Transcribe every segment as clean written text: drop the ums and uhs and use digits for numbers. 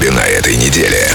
хабе на этой неделе.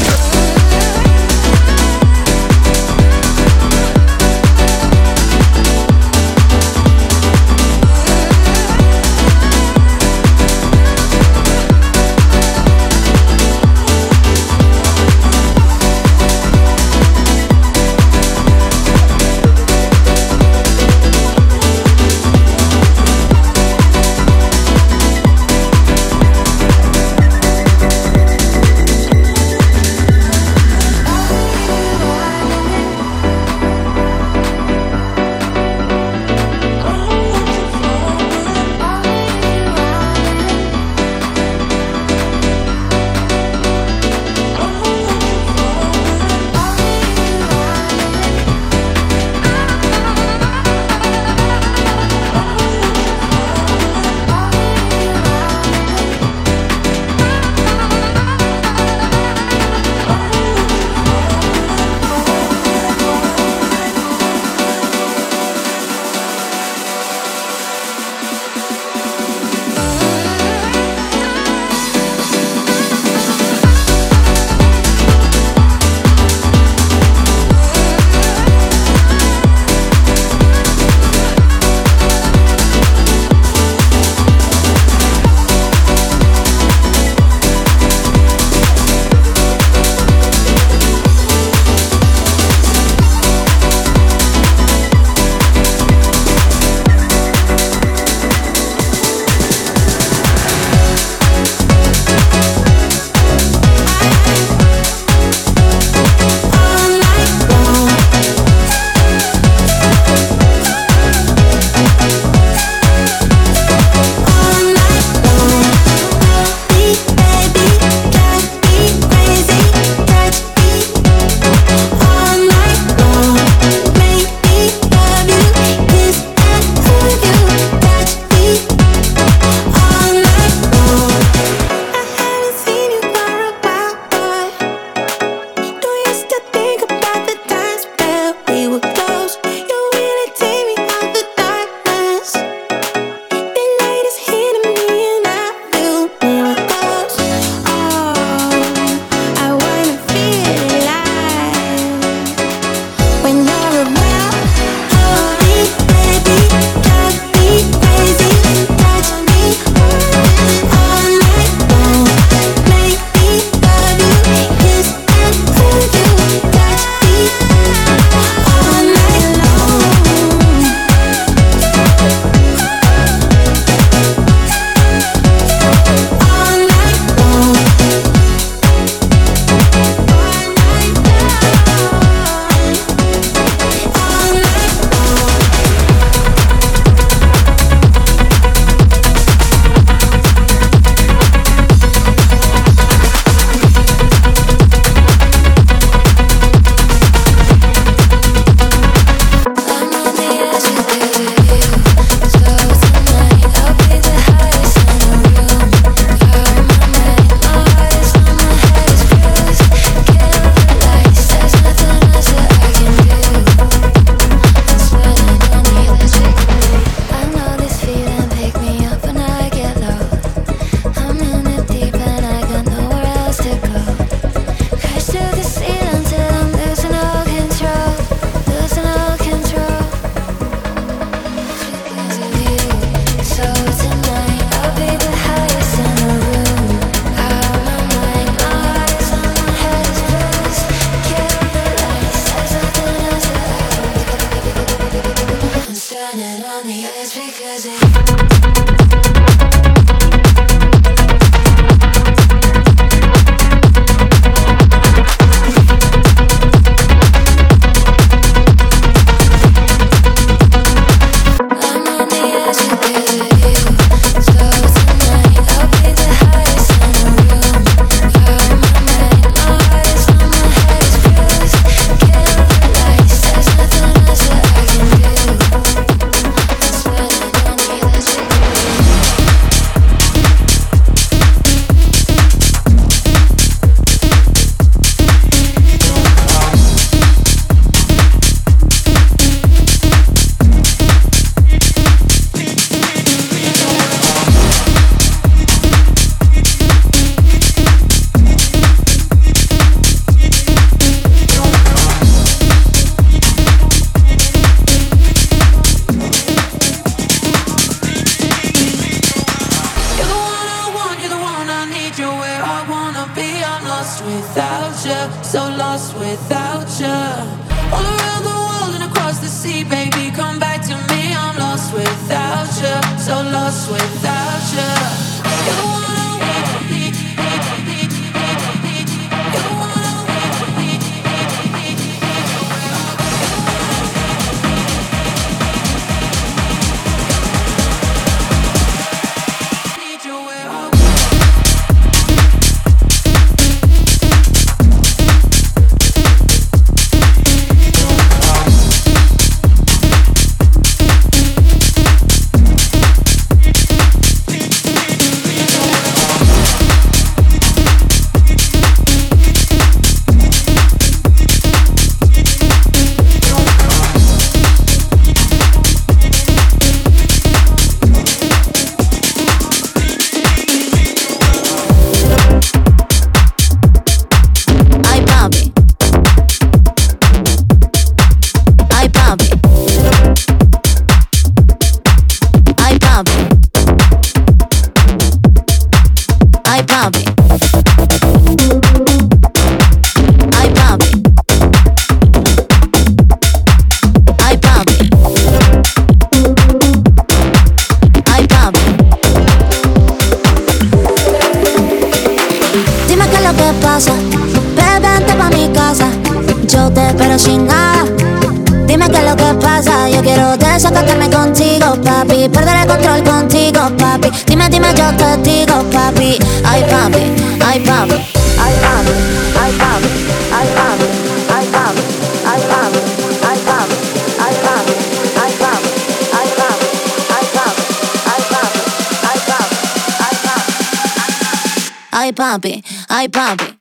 without you, so lost without you. All around the world and across the sea, baby, come back to me. I'm lost without you, so lost without you. You're the one I want to be. You're the one I want to be. Ay, papi. Ay, papi.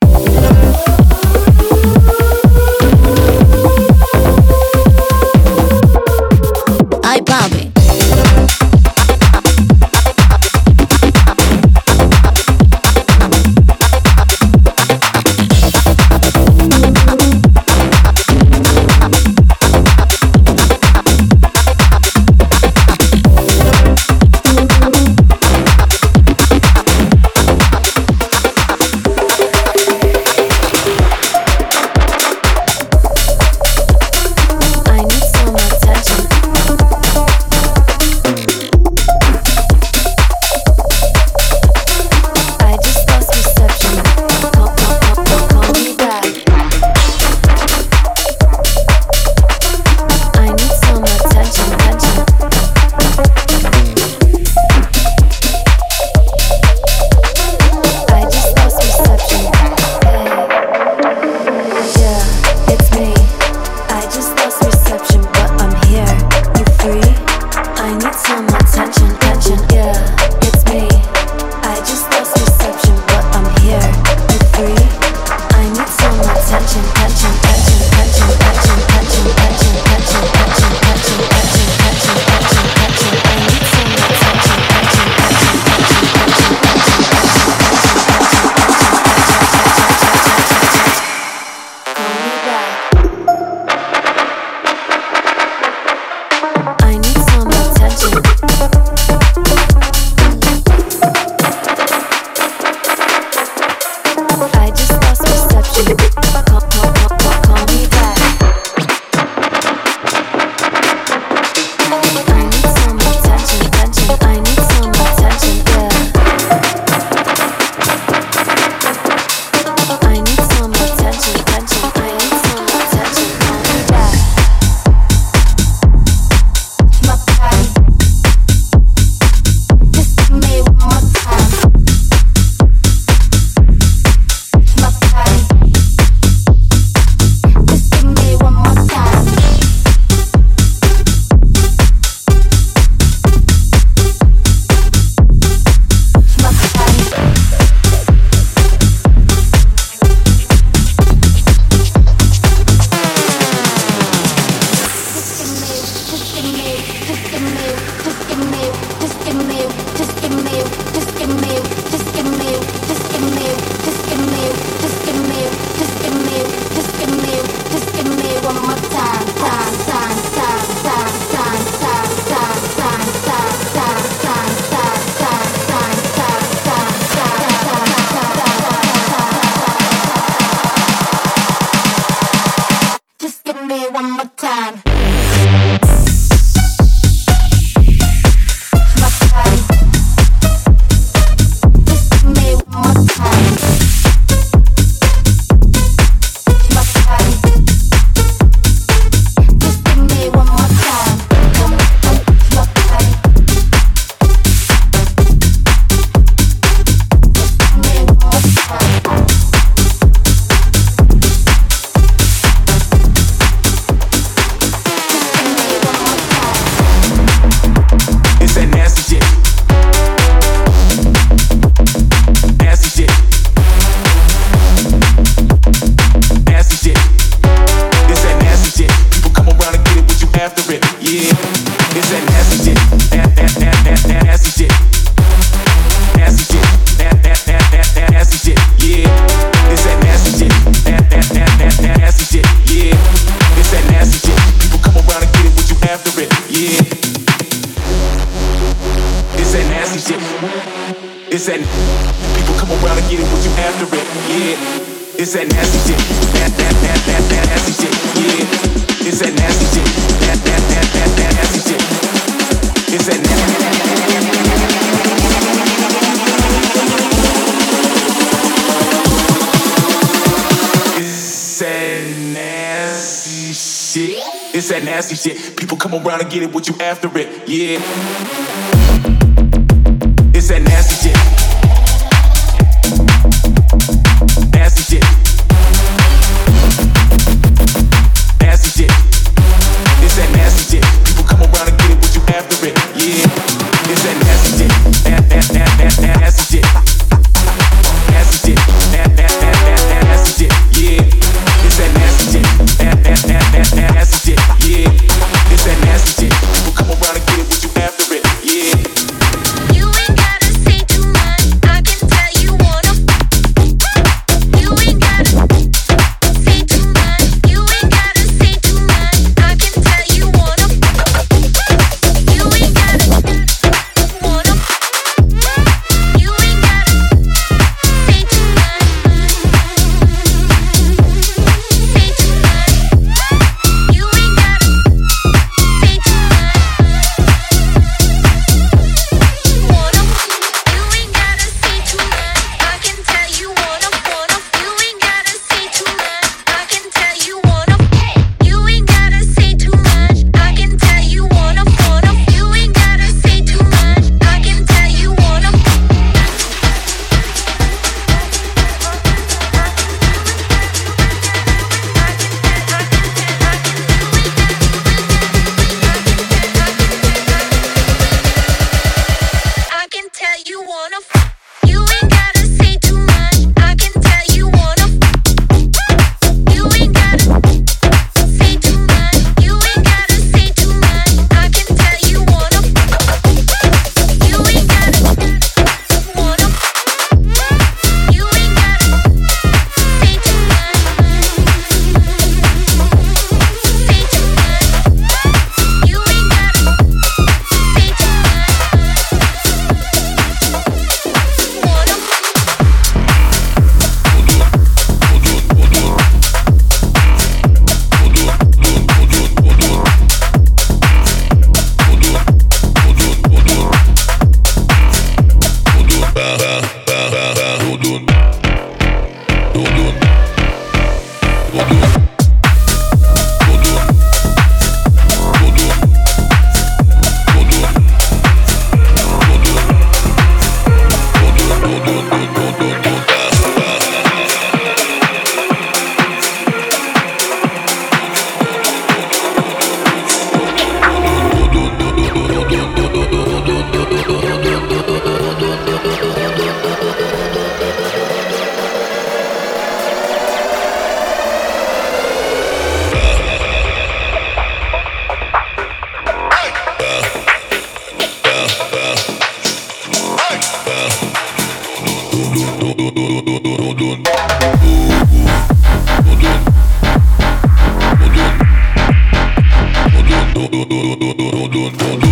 It's that people come around and get it what you after it. Yeah, it's that nasty shit. That nasty shit. Yeah, it's that nasty shit. That nasty shit. It's that nasty. It's that nasty shit. It's that nasty shit. People come around and get it what you after it. Yeah. It's that nasty shit. Nasty shit. Nasty shit. It's that nasty shit. People come around and get it, what you after it. Yeah. It's that nasty shit. Nasty shit. Nasty shit. Nasty shit. Yeah. It's that nasty shit. Nasty shit. Yeah. It's that nasty shit. People come around and get it, what you after it. Yeah. Don't